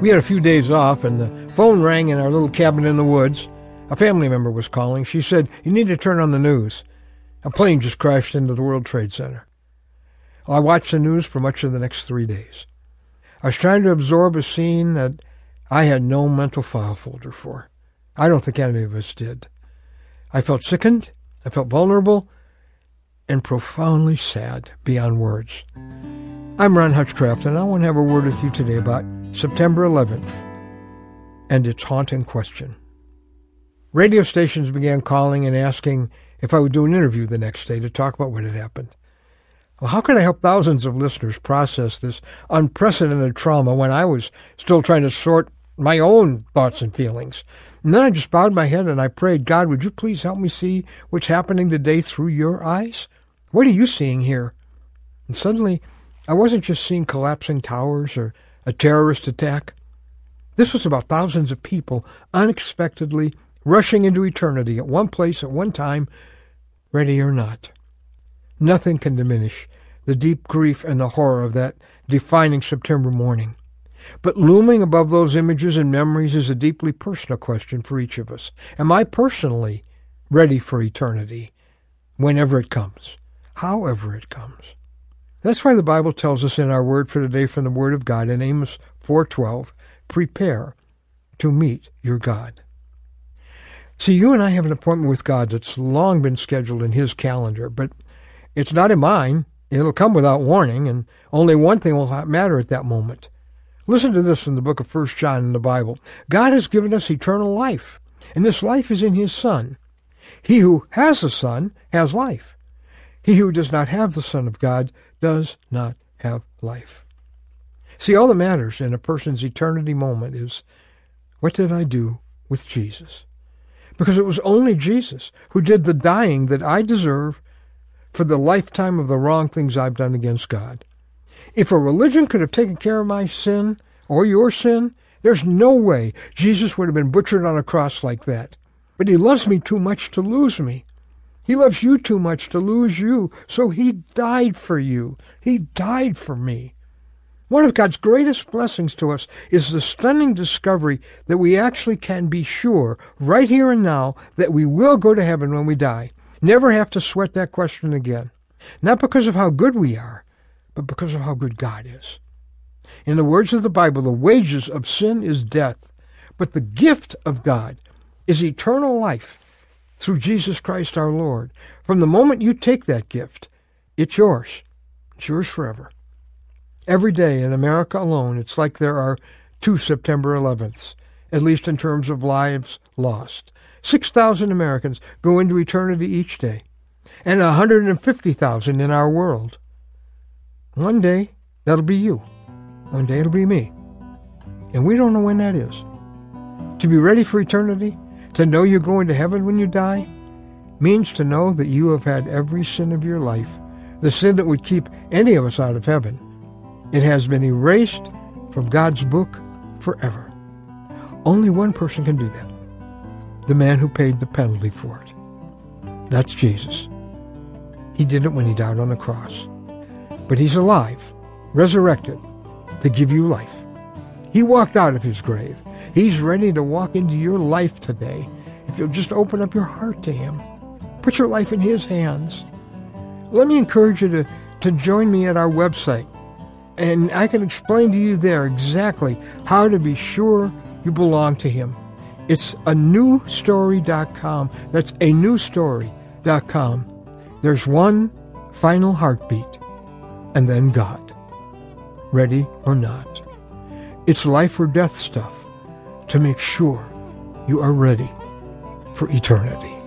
We had a few days off, and the phone rang in our little cabin in the woods. A family member was calling. She said, "You need to turn on the news. A plane just crashed into the World Trade Center." Well, I watched the news for much of the next 3 days. I was trying to absorb a scene that I had no mental file folder for. I don't think any of us did. I felt sickened, I felt vulnerable, and profoundly sad beyond words. I'm Ron Hutchcraft, and I want to have a word with you today about September 11th and its haunting question. Radio stations began calling and asking if I would do an interview the next day to talk about what had happened. Well, how could I help thousands of listeners process this unprecedented trauma when I was still trying to sort my own thoughts and feelings? And then I just bowed my head and I prayed, "God, would you please help me see what's happening today through your eyes? What are you seeing here?" And suddenly, I wasn't just seeing collapsing towers or a terrorist attack. This was about thousands of people unexpectedly rushing into eternity at one place at one time, ready or not. Nothing can diminish the deep grief and the horror of that defining September morning. But looming above those images and memories is a deeply personal question for each of us. Am I personally ready for eternity, whenever it comes, however it comes? That's why the Bible tells us in our word for today from the Word of God in Amos 4:12, prepare to meet your God. See, you and I have an appointment with God that's long been scheduled in His calendar, but it's not in mine. It'll come without warning, and only one thing will matter at that moment. Listen to this in the book of 1 John in the Bible. God has given us eternal life, and this life is in His Son. He who has the Son has life. He who does not have the Son of God does not have life. See, all that matters in a person's eternity moment is, what did I do with Jesus? Because it was only Jesus who did the dying that I deserve for the lifetime of the wrong things I've done against God. If a religion could have taken care of my sin or your sin, there's no way Jesus would have been butchered on a cross like that. But He loves me too much to lose me. He loves you too much to lose you, so He died for you. He died for me. One of God's greatest blessings to us is the stunning discovery that we actually can be sure, right here and now, that we will go to heaven when we die. Never have to sweat that question again. Not because of how good we are, but because of how good God is. In the words of the Bible, the wages of sin is death, but the gift of God is eternal life through Jesus Christ our Lord. From the moment you take that gift, it's yours. It's yours forever. Every day in America alone, it's like there are two September 11ths, at least in terms of lives lost. 6,000 Americans go into eternity each day, and 150,000 in our world. One day, that'll be you. One day, it'll be me. And we don't know when that is. To be ready for eternity, to know you're going to heaven when you die, means to know that you have had every sin of your life, the sin that would keep any of us out of heaven. It has been erased from God's book forever. Only one person can do that, the man who paid the penalty for it. That's Jesus. He did it when He died on the cross. But He's alive, resurrected, to give you life. He walked out of His grave. He's ready to walk into your life today if you'll just open up your heart to Him. Put your life in His hands. Let me encourage you to join me at our website, and I can explain to you there exactly how to be sure you belong to Him. It's anewstory.com. That's anewstory.com. There's one final heartbeat. And then God. Ready or not. It's life or death stuff to make sure you are ready for eternity.